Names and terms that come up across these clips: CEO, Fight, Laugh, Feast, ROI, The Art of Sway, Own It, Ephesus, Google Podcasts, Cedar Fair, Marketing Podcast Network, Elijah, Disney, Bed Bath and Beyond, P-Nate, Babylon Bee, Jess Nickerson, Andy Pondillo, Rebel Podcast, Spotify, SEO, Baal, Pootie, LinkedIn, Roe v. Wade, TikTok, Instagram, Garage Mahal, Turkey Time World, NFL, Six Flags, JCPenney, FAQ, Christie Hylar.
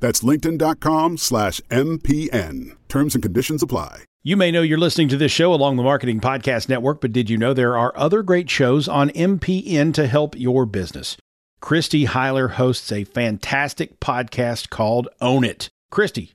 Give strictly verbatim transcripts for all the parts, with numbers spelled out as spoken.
That's linkedin.com slash MPN. Terms and conditions apply. You may know you're listening to this show along the Marketing Podcast Network, but did you know there are other great shows on M P N to help your business? Christie Hylar hosts a fantastic podcast called Own It. Christie,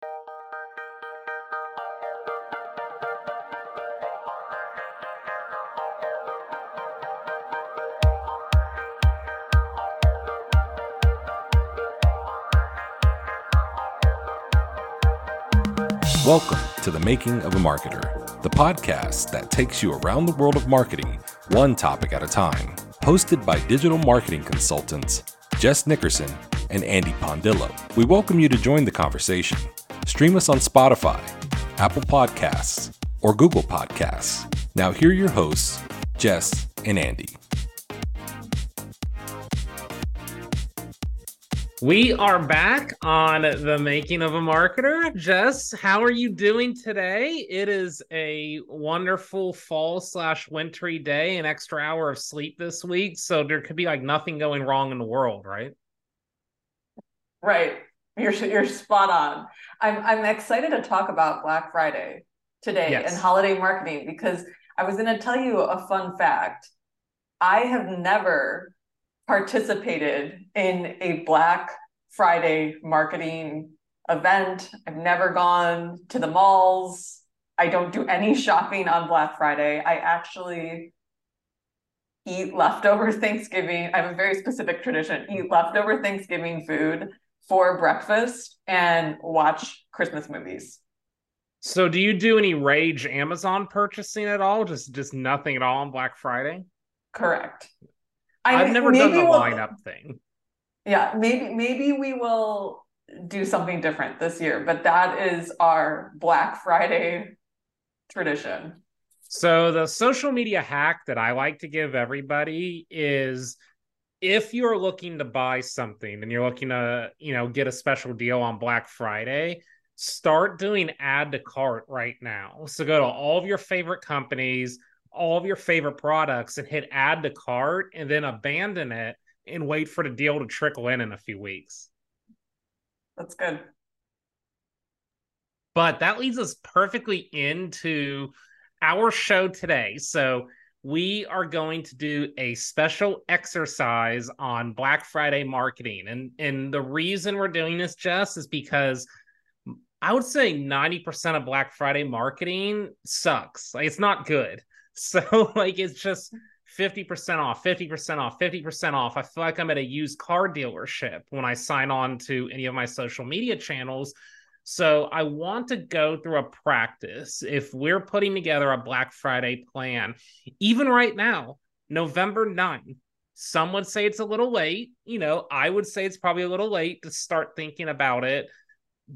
Welcome to The Making of a Marketer, the podcast that takes you around the world of marketing, one topic at a time. Hosted by digital marketing consultants Jess Nickerson and Andy Pondillo. We welcome you to join the conversation. Stream us on Spotify, Apple Podcasts, or Google Podcasts. Now here are your hosts, Jess and Andy. We are back on The Making of a Marketer. Jess, how are you doing today? It is a wonderful fall slash wintry day, an extra hour of sleep this week. So there could be like nothing going wrong in the world, right? Right. You're you're spot on. I'm I'm excited to talk about Black Friday today yes. and holiday marketing, because I was going to tell you a fun fact. I have never participated in a Black Friday marketing event. I've never gone to the malls. I don't do any shopping on Black Friday. I actually eat leftover Thanksgiving. I have a very specific tradition, eat leftover Thanksgiving food for breakfast and watch Christmas movies. So do you do any rage Amazon purchasing at all? Just, just nothing at all on Black Friday? Correct. I, I've never done the we'll, lineup thing. Yeah, maybe maybe we will do something different this year, but that is our Black Friday tradition. So the social media hack that I like to give everybody is, if you're looking to buy something and you're looking to, you know, get a special deal on Black Friday, start doing add to cart right now. So go to all of your favorite companies, all of your favorite products, and hit add to cart, and then abandon it and wait for the deal to trickle in in a few weeks. That's good. But that leads us perfectly into our show today. So we are going to do a special exercise on Black Friday marketing. And, and the reason we're doing this, Jess, is because I would say ninety percent of Black Friday marketing sucks. Like, it's not good. So, like, it's just fifty percent off, fifty percent off, fifty percent off. I feel like I'm at a used car dealership when I sign on to any of my social media channels. So I want to go through a practice. If we're putting together a Black Friday plan, even right now, November ninth, some would say it's a little late. You know, I would say it's probably a little late to start thinking about it.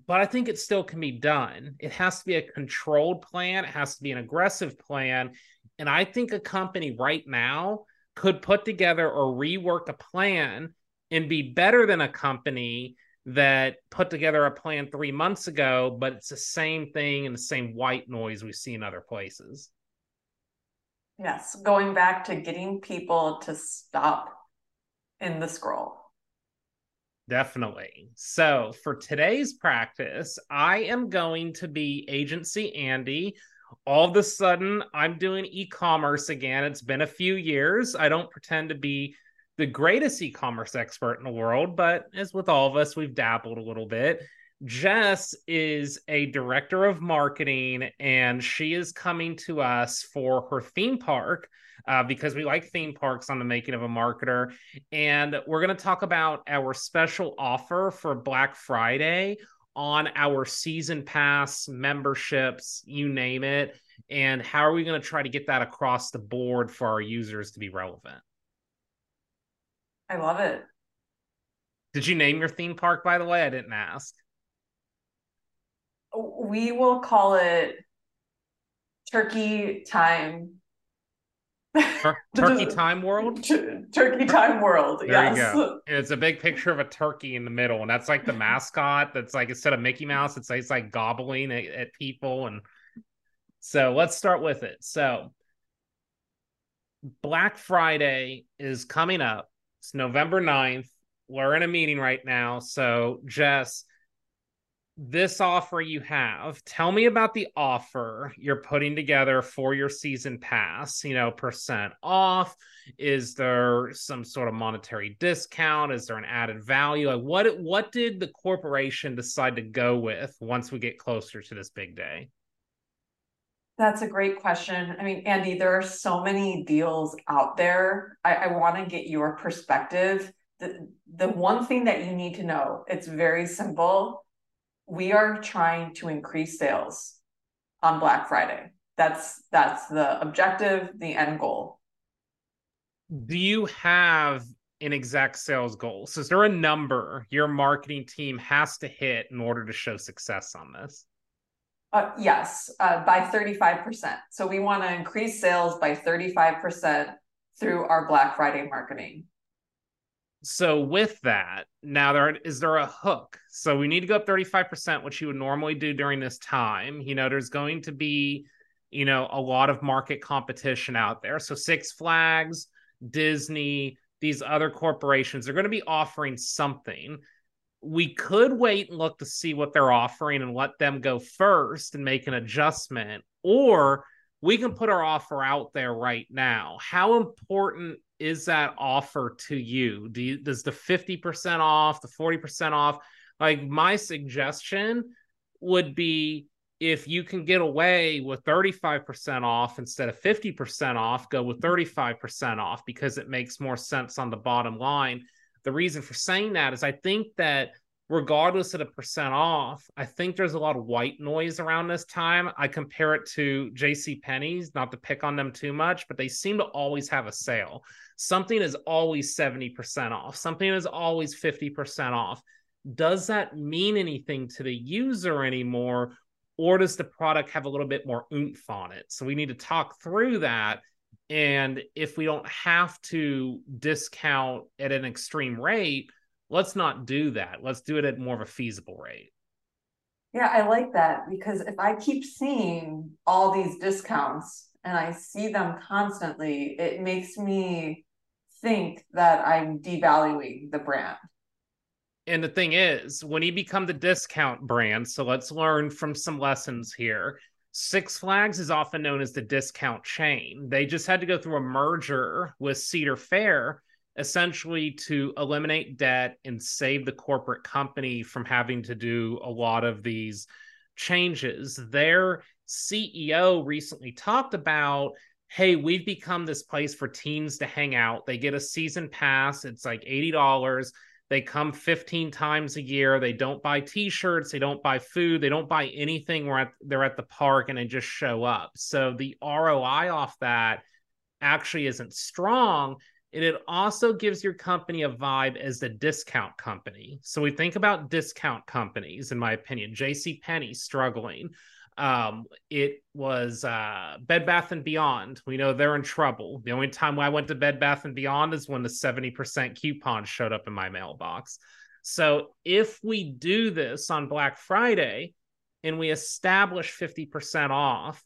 But I think it still can be done. It has to be a controlled plan. It has to be an aggressive plan. And I think a company right now could put together or rework a plan and be better than a company that put together a plan three months ago, but it's the same thing and the same white noise we see in other places. Yes, going back to getting people to stop in the scroll. Definitely. So for today's practice, I am going to be Agency Andy. All of a sudden, I'm doing e-commerce again. It's been a few years. I don't pretend to be the greatest e-commerce expert in the world, but as with all of us, we've dabbled a little bit. Jess is a director of marketing, and she is coming to us for her theme park uh, because we like theme parks on The Making of a Marketer. And we're going to talk about our special offer for Black Friday on our season pass, memberships, you name it. And how are we going to try to get that across the board for our users to be relevant? I love it. Did you name your theme park, by the way? I didn't ask. We will call it Turkey Time. Tur- Turkey Time World? T- Turkey Time World, there yes. You go. And it's a big picture of a turkey in the middle, and that's like the mascot. That's like, instead of Mickey Mouse, it's like, it's like gobbling at, at people. And so let's start with it. So Black Friday is coming up. It's November ninth. We're in a meeting right now. So Jess, this offer you have, tell me about the offer you're putting together for your season pass, you know, percent off. Is there some sort of monetary discount? Is there an added value? Like what, what did the corporation decide to go with once we get closer to this big day? That's a great question. I mean, Andy, there are so many deals out there. I, I want to get your perspective. The, the one thing that you need to know, it's very simple. We are trying to increase sales on Black Friday. That's that's the objective, the end goal. Do you have an exact sales goal? So is there a number your marketing team has to hit in order to show success on this? Uh, yes, uh, by thirty-five percent. So we want to increase sales by thirty-five percent through our Black Friday marketing. So with that, now there is there a hook? So we need to go up thirty-five percent, which you would normally do during this time. You know, there's going to be, you know, a lot of market competition out there. So Six Flags, Disney, these other corporations, they're going to be offering something. We could wait and look to see what they're offering and let them go first and make an adjustment, or we can put our offer out there right now. How important is that offer to you? Do you, does the fifty percent off, the forty percent off? Like my suggestion would be if you can get away with thirty-five percent off instead of fifty percent off, go with thirty-five percent off because it makes more sense on the bottom line. The reason for saying that is I think that regardless of the percent off, I think there's a lot of white noise around this time. I compare it to JCPenney's, not to pick on them too much, but they seem to always have a sale. Something is always seventy percent off. Something is always fifty percent off. Does that mean anything to the user anymore? Or does the product have a little bit more oomph on it? So we need to talk through that. And if we don't have to discount at an extreme rate, let's not do that. Let's do it at more of a feasible rate. Yeah, I like that because if I keep seeing all these discounts and I see them constantly, it makes me think that I'm devaluing the brand. And the thing is, when you become the discount brand, so let's learn from some lessons here. Six Flags is often known as the discount chain. They just had to go through a merger with Cedar Fair, essentially to eliminate debt and save the corporate company from having to do a lot of these changes. Their C E O recently talked about, hey, we've become this place for teens to hang out. They get a season pass. It's like eighty dollars. They come fifteen times a year. They don't buy t-shirts. They don't buy food. They don't buy anything. We're at, they're at the park and they just show up. So the R O I off that actually isn't strong. And it also gives your company a vibe as the discount company. So we think about discount companies, in my opinion. JCPenney struggling. Um, it was uh, Bed Bath and Beyond. We know they're in trouble. The only time I went to Bed Bath and Beyond is when the seventy percent coupon showed up in my mailbox. So if we do this on Black Friday and we establish fifty percent off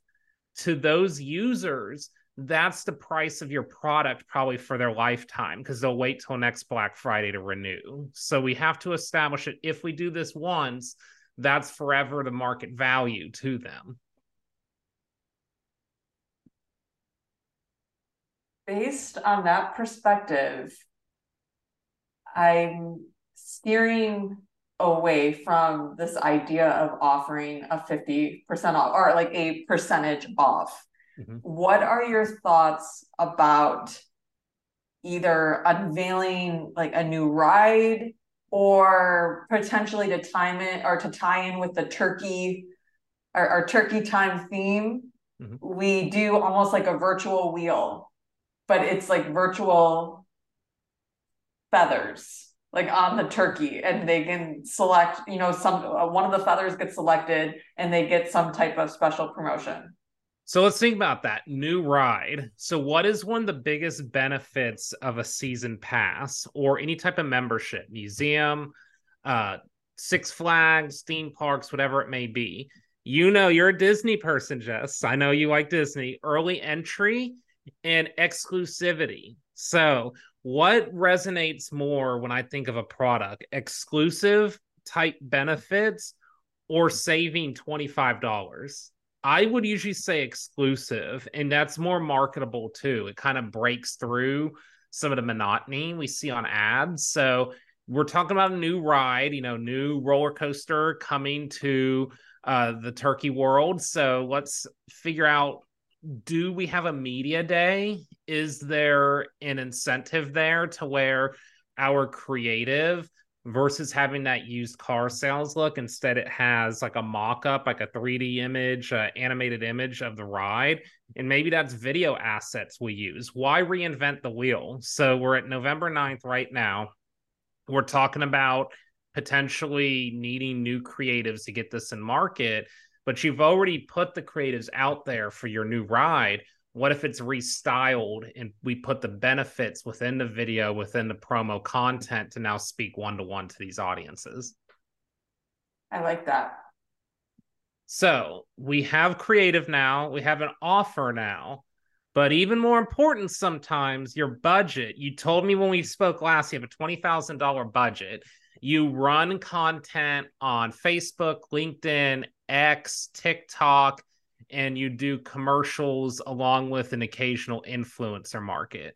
to those users that's the price of your product probably for their lifetime, because they'll wait till next Black Friday to renew. So we have to establish it. If we do this once, that's forever the market value to them. Based on that perspective, I'm steering away from this idea of offering a fifty percent off or like a percentage off. Mm-hmm. What are your thoughts about either unveiling like a new ride or potentially to time it or to tie in with the turkey or our turkey time theme? Mm-hmm. We do almost like a virtual wheel, but it's like virtual feathers like on the turkey, and they can select, you know, some, uh, one of the feathers gets selected and they get some type of special promotion. So let's think about that new ride. So what is one of the biggest benefits of a season pass or any type of membership, museum, uh, Six Flags, theme parks, whatever it may be? You know, you're a Disney person, Jess. I know you like Disney. Early entry and exclusivity. So what resonates more when I think of a product? Exclusive type benefits or saving twenty-five dollars? I would usually say exclusive, and that's more marketable too. It kind of breaks through some of the monotony we see on ads. So we're talking about a new ride, you know, new roller coaster coming to uh, the turkey world. So let's figure out, do we have a media day? Is there an incentive there to where our creative, versus having that used car sales look, instead it has like a mock-up, like a three D image, uh, animated image of the ride, and maybe that's video assets we use. Why reinvent the wheel? So we're at November ninth right now. We're talking about potentially needing new creatives to get this in market, but you've already put the creatives out there for your new ride. What if it's restyled and we put the benefits within the video, within the promo content to now speak one-to-one to these audiences? I like that. So we have creative now, we have an offer now, but even more important sometimes, your budget. You told me when we spoke last, you have a twenty thousand dollars budget. You run content on Facebook, LinkedIn, X, TikTok, and you do commercials along with an occasional influencer market.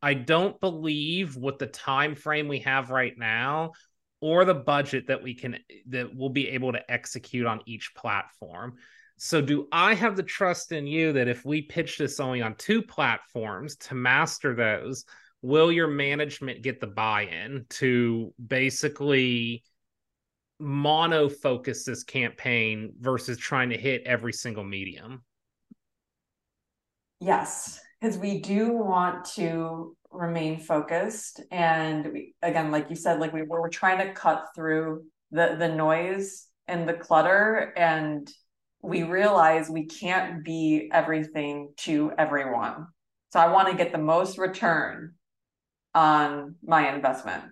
I don't believe with the time frame we have right now or the budget that we can, that we'll be able to execute on each platform. So do I have the trust in you that if we pitch this only on two platforms to master those, will your management get the buy-in to basically mono focus this campaign versus trying to hit every single medium? Yes, because we do want to remain focused. And we, again, like you said, like we were, we're trying to cut through the, the noise and the clutter. And we realize we can't be everything to everyone. So I want to get the most return on my investment.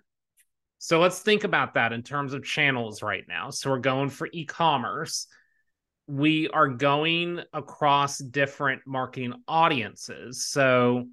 So let's think about that in terms of channels right now. So we're going for e-commerce. We are going across different marketing audiences. So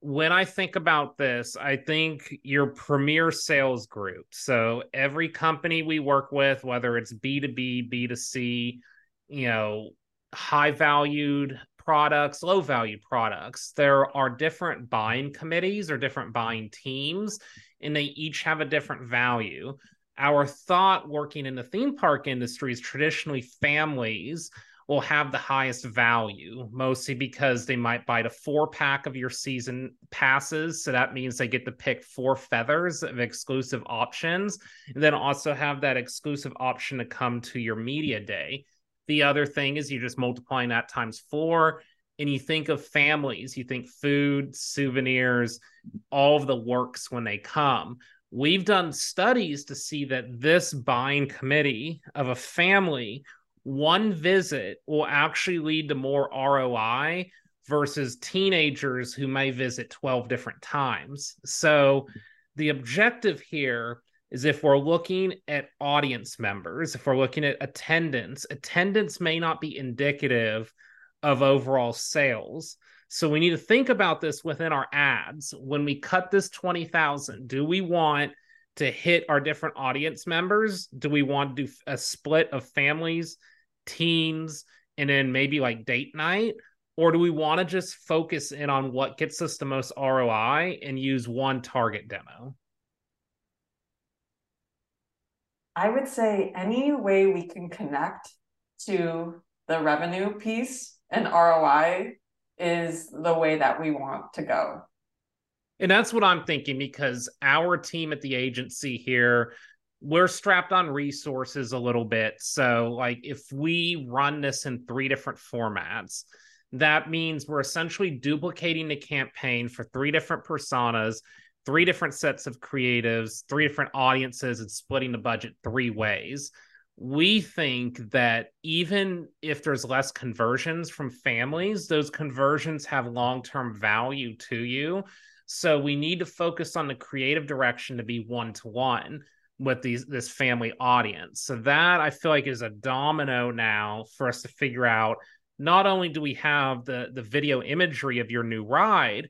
when I think about this, I think your premier sales group. So every company we work with, whether it's B two B, B two C, you know, high valued products, low value products, there are different buying committees or different buying teams, and they each have a different value. Our thought working in the theme park industry is traditionally families will have the highest value, mostly because they might buy the four pack of your season passes. So that means they get to pick four feathers of exclusive options, and then also have that exclusive option to come to your media day. The other thing is you're just multiplying that times four. And you think of families, you think food, souvenirs, all of the works when they come. We've done studies to see that this buying committee of a family, one visit will actually lead to more R O I versus teenagers who may visit twelve different times. So the objective here is if we're looking at audience members, if we're looking at attendance, attendance may not be indicative of overall sales. So we need to think about this within our ads. When we cut this twenty thousand, do we want to hit our different audience members? Do we want to do a split of families, teens, and then maybe like date night? Or do we want to just focus in on what gets us the most R O I and use one target demo? I would say any way we can connect to the revenue piece and R O I is the way that we want to go. And that's what I'm thinking, because our team at the agency here, we're strapped on resources a little bit. So like if we run this in three different formats, that means we're essentially duplicating the campaign for three different personas, three different sets of creatives, three different audiences, and splitting the budget three ways. We think that even if there's less conversions from families, those conversions have long-term value to you. So we need to focus on the creative direction to be one-to-one with these this family audience. So that I feel like is a domino now for us to figure out. Not only do we have the, the video imagery of your new ride,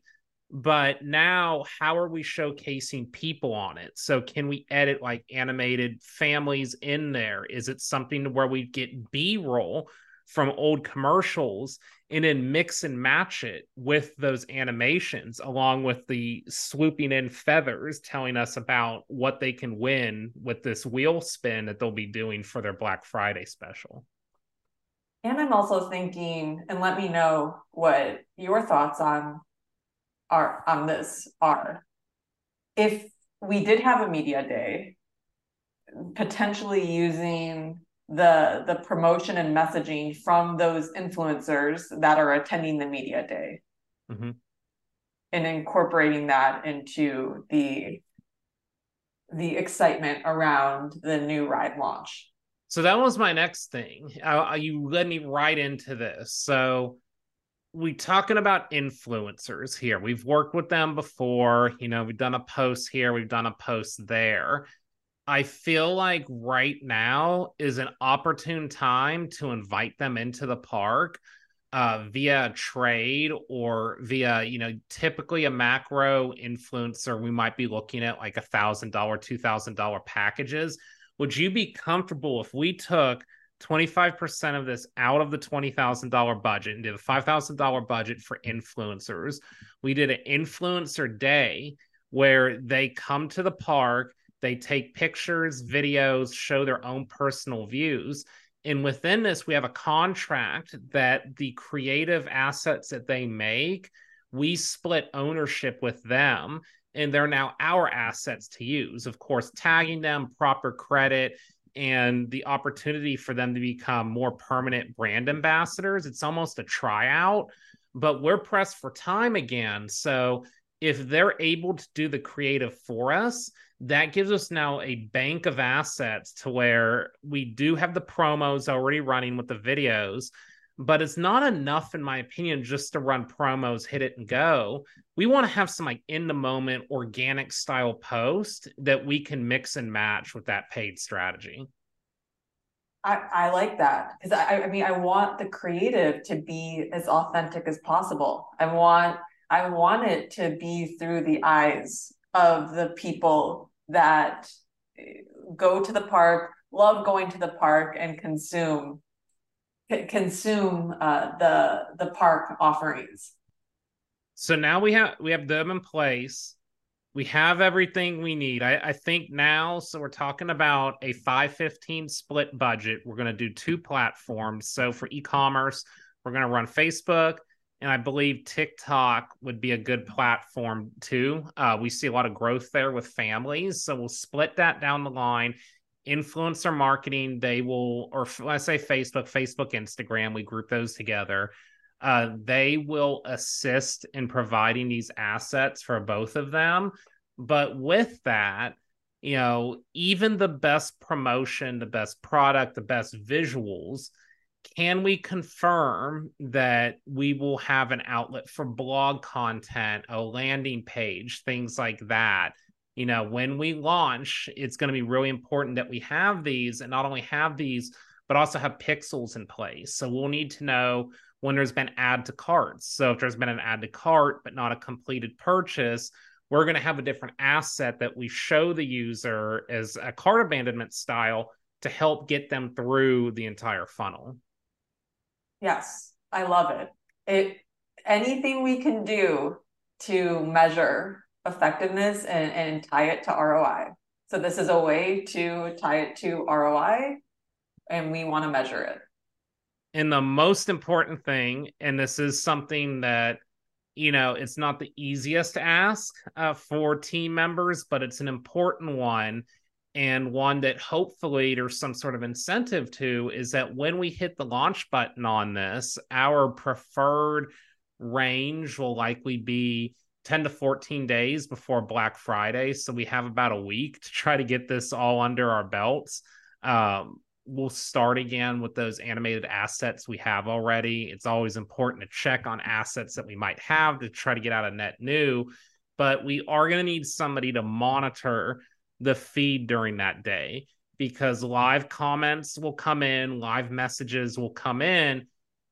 but now how are we showcasing people on it? So can we edit like animated families in there? Is it something where we get B-roll from old commercials and then mix and match it with those animations along with the swooping in feathers telling us about what they can win with this wheel spin that they'll be doing for their Black Friday special? And I'm also thinking, and let me know what your thoughts on are on this are. If we did have a media day, potentially using the, the promotion and messaging from those influencers that are attending the media day, mm-hmm. and incorporating that into the, the excitement around the new ride launch. So that was my next thing. Uh, you led me right into this. So we're talking about influencers here. We've worked with them before. You know, we've done a post here. We've done a post there. I feel like right now is an opportune time to invite them into the park uh, via trade or via, you know, typically a macro influencer. We might be looking at like one thousand dollars, two thousand dollars packages. Would you be comfortable if we took twenty-five percent of this out of the twenty thousand dollars budget and did a five thousand dollars budget for influencers? We did an influencer day where they come to the park, they take pictures, videos, show their own personal views. And within this, we have a contract that the creative assets that they make, we split ownership with them. And they're now our assets to use, of course, tagging them proper credit and the opportunity for them to become more permanent brand ambassadors. It's almost a tryout, but we're pressed for time again. So if they're able to do the creative for us, that gives us now a bank of assets to where we do have the promos already running with the videos. But it's not enough, in my opinion, just to run promos, hit it and go. We want to have some like in the moment organic style post that we can mix and match with that paid strategy. I, I like that because I, I mean, I want the creative to be as authentic as possible. I want, I want it to be through the eyes of the people that go to the park, love going to the park and consume consume uh, the the park offerings. So now we have we have them in place. We have everything we need. I, I think now, so we're talking about a five fifteen split budget. We're going to do two platforms. So for e-commerce, we're going to run Facebook, and I believe TikTok would be a good platform too. Uh, we see a lot of growth there with families. So we'll split that down the line. Influencer marketing, they will, or I say Facebook, Facebook, Instagram, we group those together. Uh, they will assist in providing these assets for both of them. But with that, you know, even the best promotion, the best product, the best visuals, can we confirm that we will have an outlet for blog content, a landing page, things like that? You know, when we launch, it's going to be really important that we have these and not only have these, but also have pixels in place. So we'll need to know when there's been add to carts. So if there's been an add to cart, but not a completed purchase, we're going to have a different asset that we show the user as a cart abandonment style to help get them through the entire funnel. Yes, I love it. It anything we can do to measure effectiveness and, and tie it to R O I. So this is a way to tie it to R O I, and we want to measure it. And the most important thing, and this is something that, you know, it's not the easiest to ask uh, for team members, but it's an important one, and one that hopefully there's some sort of incentive to, is that when we hit the launch button on this, our preferred range will likely be ten to fourteen days before Black Friday. So we have about a week to try to get this all under our belts. Um, we'll start again with those animated assets we have already. It's always important to check on assets that we might have to try to get out a net new, but we are going to need somebody to monitor the feed during that day, because live comments will come in, live messages will come in,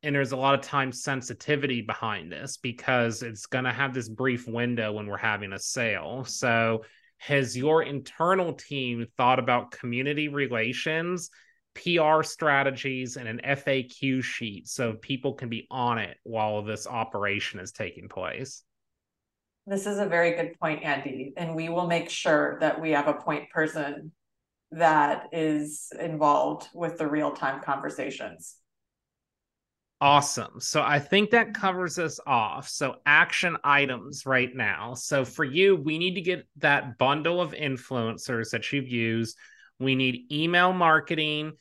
and there's a lot of time sensitivity behind this because it's going to have this brief window when we're having a sale. So has your internal team thought about community relations, P R strategies, and an F A Q sheet so people can be on it while this operation is taking place? This is a very good point, Andy. And we will make sure that we have a point person that is involved with the real-time conversations. Awesome. So I think that covers us off. So action items right now. So for you, we need to get that bundle of influencers that you've used. We need email marketing,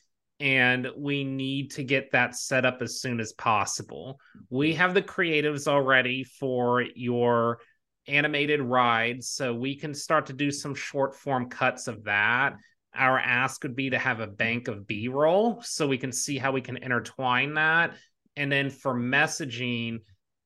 and we need to get that set up as soon as possible. We have the creatives already for your animated rides, so we can start to do some short form cuts of that. Our ask would be to have a bank of B-roll so we can see how we can intertwine that. And then for messaging,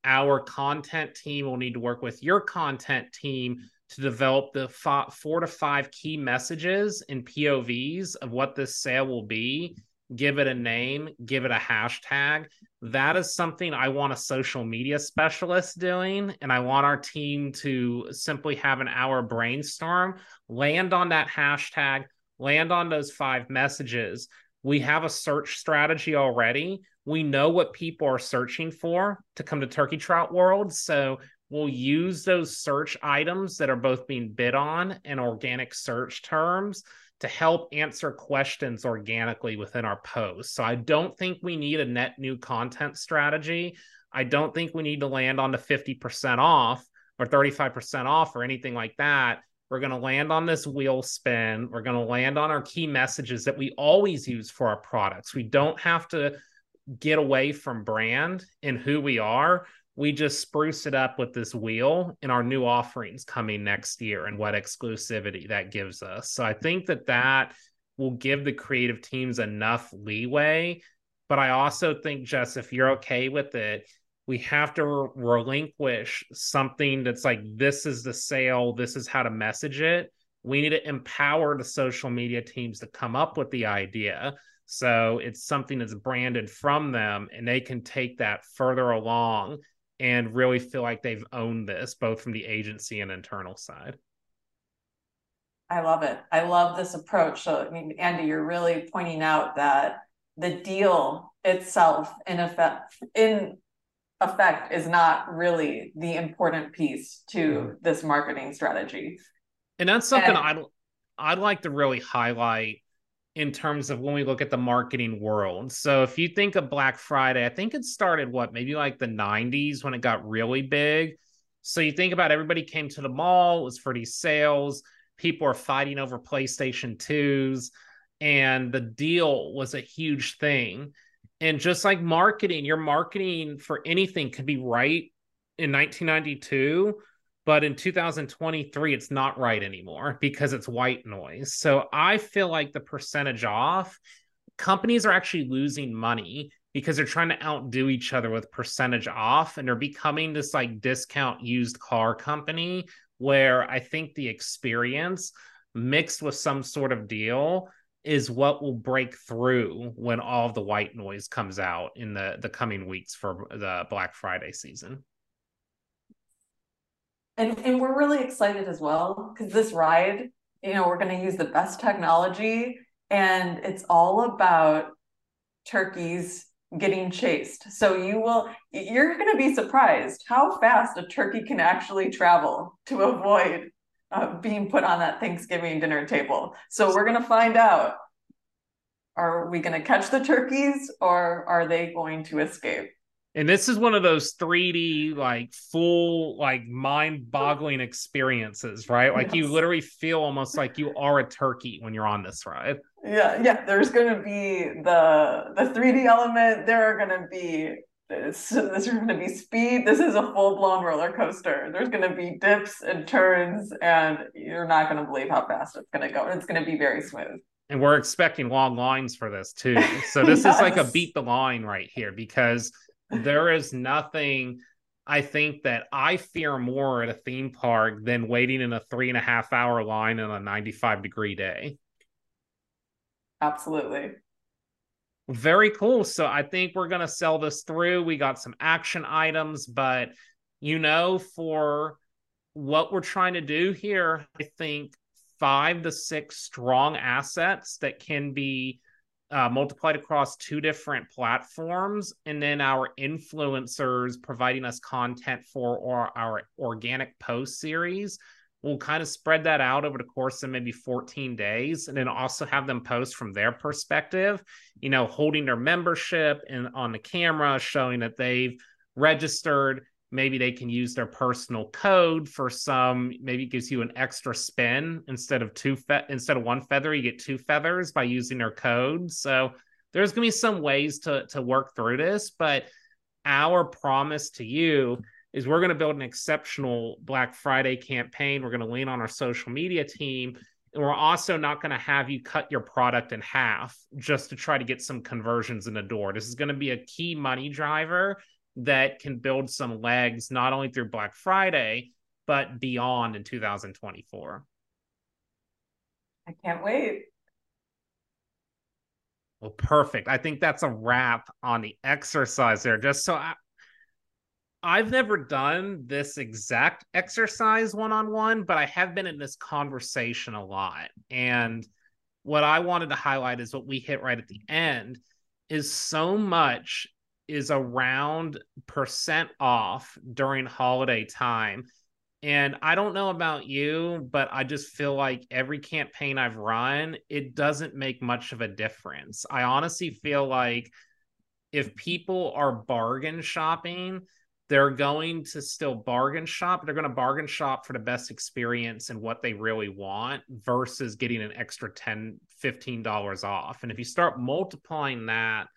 our content team will need to work with your content team to develop the f- four to five key messages and P O Vs of what this sale will be. Give it a name, give it a hashtag. That is something I want a social media specialist doing. And I want our team to simply have an hour brainstorm, land on that hashtag, land on those five messages. We have a search strategy already. We know what people are searching for to come to Turkey Trout World. So we'll use those search items that are both being bid on and organic search terms to help answer questions organically within our posts. So I don't think we need a net new content strategy. I don't think we need to land on the fifty percent off or thirty-five percent off or anything like that. We're going to land on this wheel spin. We're going to land on our key messages that we always use for our products. We don't have to get away from brand and who we are. We just spruce it up with this wheel and our new offerings coming next year and what exclusivity that gives us. So I think that that will give the creative teams enough leeway. But I also think, Jess, if you're okay with it, we have to re- relinquish something that's like, this is the sale, this is how to message it. We need to empower the social media teams to come up with the idea. So it's something that's branded from them, and they can take that further along and really feel like they've owned this, both from the agency and internal side. I love it. I love this approach. So, I mean, Andy, you're really pointing out that the deal itself, in effect, in effect is not really the important piece to mm-hmm. this marketing strategy. And that's something and- I'd, I'd like to really highlight in terms of when we look at the marketing world. So if you think of Black Friday, I think it started, what, maybe like the nineties when it got really big. So you think about, everybody came to the mall, it was for these sales, people are fighting over PlayStation twos, and the deal was a huge thing. And just like marketing, your marketing for anything could be right in nineteen ninety-two, but in two thousand twenty-three, it's not right anymore because it's white noise. So I feel like the percentage off, companies are actually losing money because they're trying to outdo each other with percentage off. And they're becoming this like discount used car company where I think the experience mixed with some sort of deal is what will break through when all of the white noise comes out in the, the coming weeks for the Black Friday season. And, and we're really excited as well, because this ride, you know, we're going to use the best technology, and it's all about turkeys getting chased. So you will, you're going to be surprised how fast a turkey can actually travel to avoid uh, being put on that Thanksgiving dinner table. So we're going to find out, are we going to catch the turkeys, or are they going to escape? And this is one of those three D, like full, like mind boggling experiences, right? Like yes. You literally feel almost like you are a turkey when you're on this ride. Yeah. Yeah. There's going to be the, the three D element. There are going to be, there's going to be speed. This is a full blown roller coaster. There's going to be dips and turns, and you're not going to believe how fast it's going to go. It's going to be very smooth. And we're expecting long lines for this too. So this yes. is like a beat the line right here, because there is nothing, I think, that I fear more at a theme park than waiting in a three and a half hour line on a ninety-five degree day. Absolutely. Very cool. So I think we're going to sell this through. We got some action items, but you know, for what we're trying to do here, I think five to six strong assets that can be Uh, multiplied across two different platforms, and then our influencers providing us content for our, our organic post series. We'll kind of spread that out over the course of maybe fourteen days, and then also have them post from their perspective, you know, holding their membership and on the camera showing that they've registered. Maybe they can use their personal code for some, maybe it gives you an extra spin instead of two, fe- instead of one feather, you get two feathers by using their code. So there's going to be some ways to, to work through this, but our promise to you is we're going to build an exceptional Black Friday campaign. We're going to lean on our social media team, and we're also not going to have you cut your product in half just to try to get some conversions in the door. This is going to be a key money driver that can build some legs, not only through Black Friday, but beyond in two thousand twenty-four. I can't wait. Well, perfect. I think that's a wrap on the exercise there. Just so I, I've never done this exact exercise one-on-one, but I have been in this conversation a lot. And what I wanted to highlight is what we hit right at the end is so much is around percent off during holiday time. And I don't know about you, but I just feel like every campaign I've run, it doesn't make much of a difference. I honestly feel like if people are bargain shopping, they're going to still bargain shop. They're going to bargain shop for the best experience and what they really want versus getting an extra ten dollars, fifteen dollars off. And if you start multiplying that,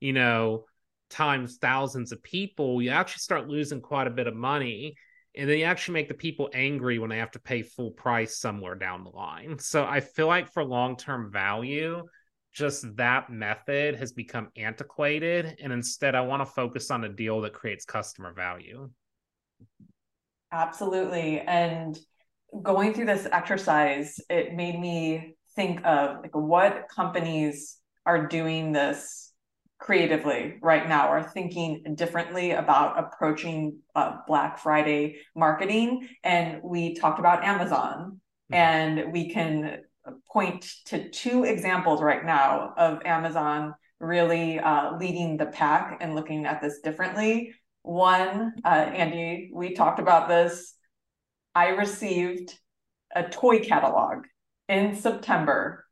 you know, times thousands of people, you actually start losing quite a bit of money, and then you actually make the people angry when they have to pay full price somewhere down the line. So I feel like for long-term value, just that method has become antiquated. And instead I want to focus on a deal that creates customer value. Absolutely. And going through this exercise, it made me think of like what companies are doing this creatively right now, are thinking differently about approaching uh, Black Friday marketing. And we talked about Amazon, mm-hmm. and we can point to two examples right now of Amazon really uh, leading the pack and looking at this differently. One, uh, Andy, we talked about this. I received a toy catalog in September,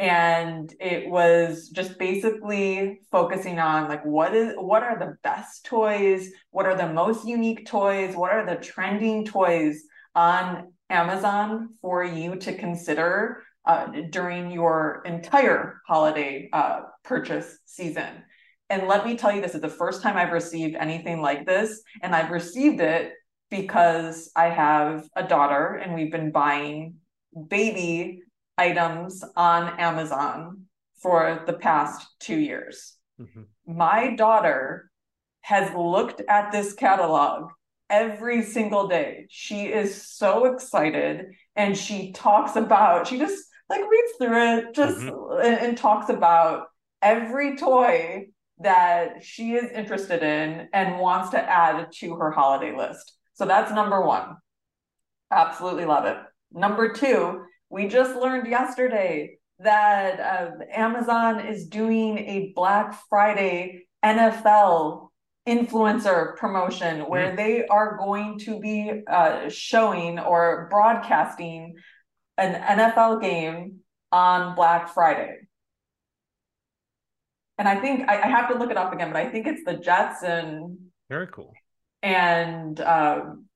and it was just basically focusing on like, what is, what are the best toys? What are the most unique toys? What are the trending toys on Amazon for you to consider uh, during your entire holiday uh, purchase season? And let me tell you, this is the first time I've received anything like this. And I've received it because I have a daughter, and we've been buying baby items on Amazon for the past two years. Mm-hmm. My daughter has looked at this catalog every single day. She is so excited, and she talks about, she just like reads through it, just mm-hmm. and, and talks about every toy that she is interested in and wants to add to her holiday list. So that's number one. Absolutely love it. Number two, we just learned yesterday that uh, Amazon is doing a Black Friday N F L influencer promotion where mm. they are going to be uh, showing or broadcasting an N F L game on Black Friday. And I think I, I have to look it up again, but I think it's the Jets and very cool. And um,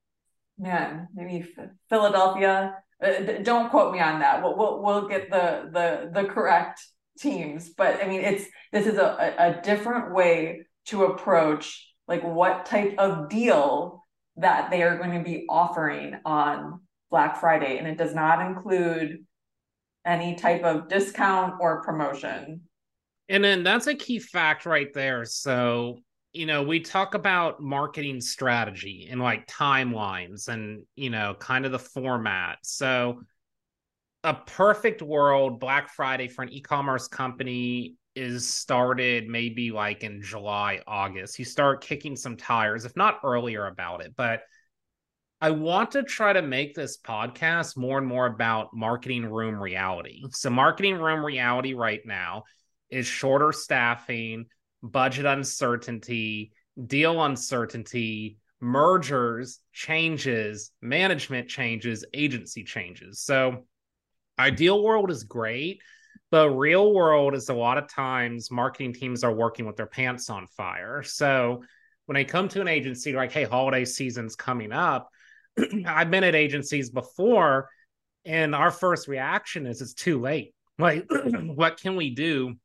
man, maybe Philadelphia. Uh, don't quote me on that. We'll, we'll we'll get the the the correct teams. But I mean, it's this is a a different way to approach like what type of deal that they are going to be offering on Black Friday, and it does not include any type of discount or promotion. And then that's a key fact right there. So, you know, we talk about marketing strategy and like timelines and, you know, kind of the format. So a perfect world, Black Friday for an e-commerce company is started maybe like in July, August. You start kicking some tires, if not earlier about it. But I want to try to make this podcast more and more about marketing room reality. So marketing room reality right now is shorter staffing, budget uncertainty, deal uncertainty, mergers, changes, management changes, agency changes. So ideal world is great, but real world is a lot of times marketing teams are working with their pants on fire. So when I come to an agency like, hey, holiday season's coming up, I've been at agencies before, and our first reaction is it's too late. Like, what can we do?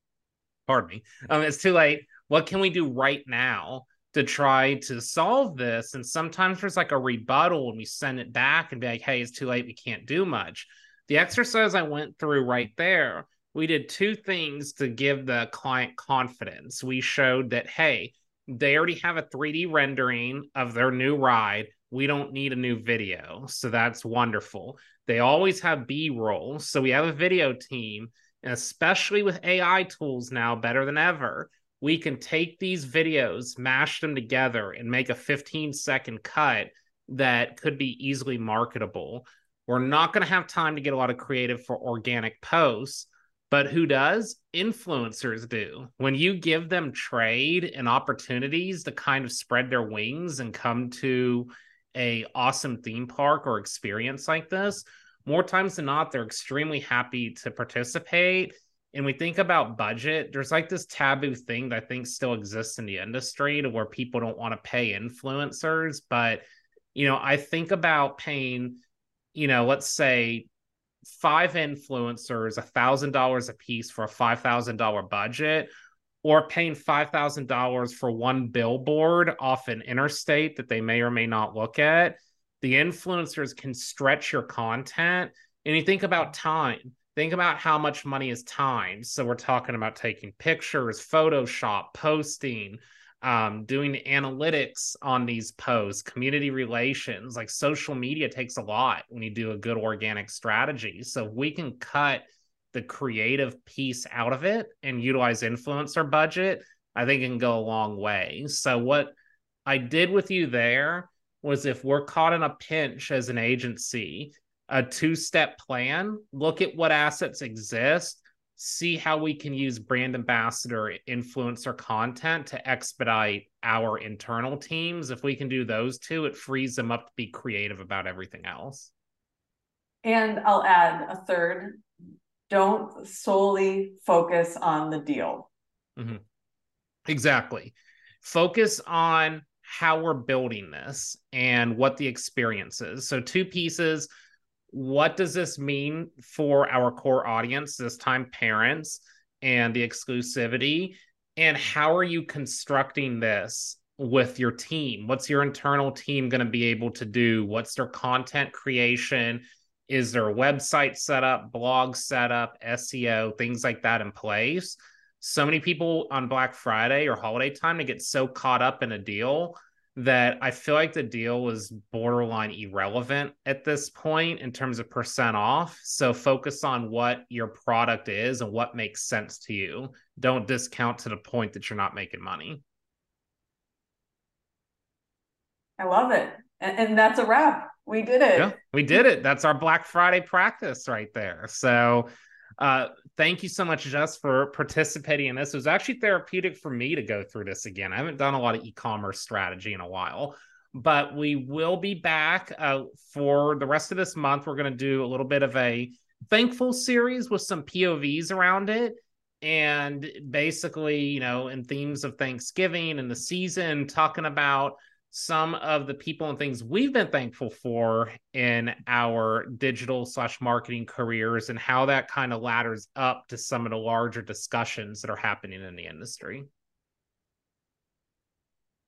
Pardon me. Um, it's too late. What can we do right now to try to solve this? And sometimes there's like a rebuttal and we send it back and be like, hey, it's too late. We can't do much. The exercise I went through right there, we did two things to give the client confidence. We showed that, hey, they already have a three D rendering of their new ride. We don't need a new video. So that's wonderful. They always have B-roll. So we have a video team, and especially with A I tools now better than ever, we can take these videos, mash them together, and make a fifteen second cut that could be easily marketable. We're not going to have time to get a lot of creative for organic posts, but who does? Influencers do. When you give them trade and opportunities to kind of spread their wings and come to a awesome theme park or experience like this, more times than not, they're extremely happy to participate. And we think about budget. There's like this taboo thing that I think still exists in the industry to where people don't want to pay influencers. But, you know, I think about paying, you know, let's say five influencers one thousand dollars a piece for a five thousand dollars budget, or paying five thousand dollars for one billboard off an interstate that they may or may not look at. The influencers can stretch your content. And you think about time. Think about how much money is time. So we're talking about taking pictures, Photoshop, posting, um, doing analytics on these posts, community relations. Like social media takes a lot when you do a good organic strategy. So we can cut the creative piece out of it and utilize influencer budget, I think it can go a long way. So what I did with you there was, if we're caught in a pinch as an agency, a two-step plan, look at what assets exist, see how we can use brand ambassador influencer content to expedite our internal teams. If we can do those two, it frees them up to be creative about everything else. And I'll add a third. Don't solely focus on the deal. Mm-hmm. Exactly. Focus on how we're building this and what the experience is. So two pieces. What does this mean for our core audience, this time parents, and the exclusivity? And how are you constructing this with your team? What's your internal team going to be able to do? What's their content creation? Is there a website set up, blog set up, S E O, things like that in place? So many people on Black Friday or holiday time, they get so caught up in a deal that I feel like the deal was borderline irrelevant at this point in terms of percent off. So focus on what your product is and what makes sense to you. Don't discount to the point that you're not making money. I love it. And, and that's a wrap. We did it. Yeah, we did it. That's our Black Friday practice right there. So uh, thank you so much, Jess, for participating in this. It was actually therapeutic for me to go through this again. I haven't done a lot of e-commerce strategy in a while, but we will be back uh, for the rest of this month. We're going to do a little bit of a thankful series with some P O Vs around it. And basically, you know, in themes of Thanksgiving and the season, talking about some of the people and things we've been thankful for in our digital slash marketing careers and how that kind of ladders up to some of the larger discussions that are happening in the industry.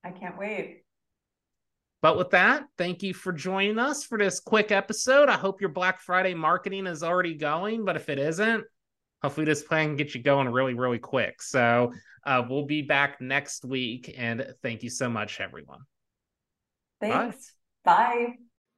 I can't wait. But with that, thank you for joining us for this quick episode. I hope your Black Friday marketing is already going, but if it isn't, hopefully this plan can get you going really, really quick. So uh, we'll be back next week, and thank you so much, everyone. Thanks. Bye. Bye.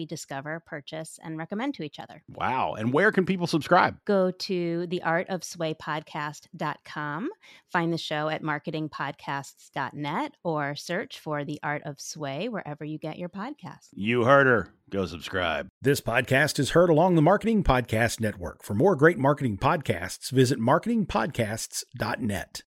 We discover, purchase, and recommend to each other. Wow. And where can people subscribe? Go to the art of sway podcast dot com, find the show at marketing podcasts dot net, or search for The Art of Sway wherever you get your podcasts. You heard her. Go subscribe. This podcast is heard along the Marketing Podcast Network. For more great marketing podcasts, visit marketing podcasts dot net.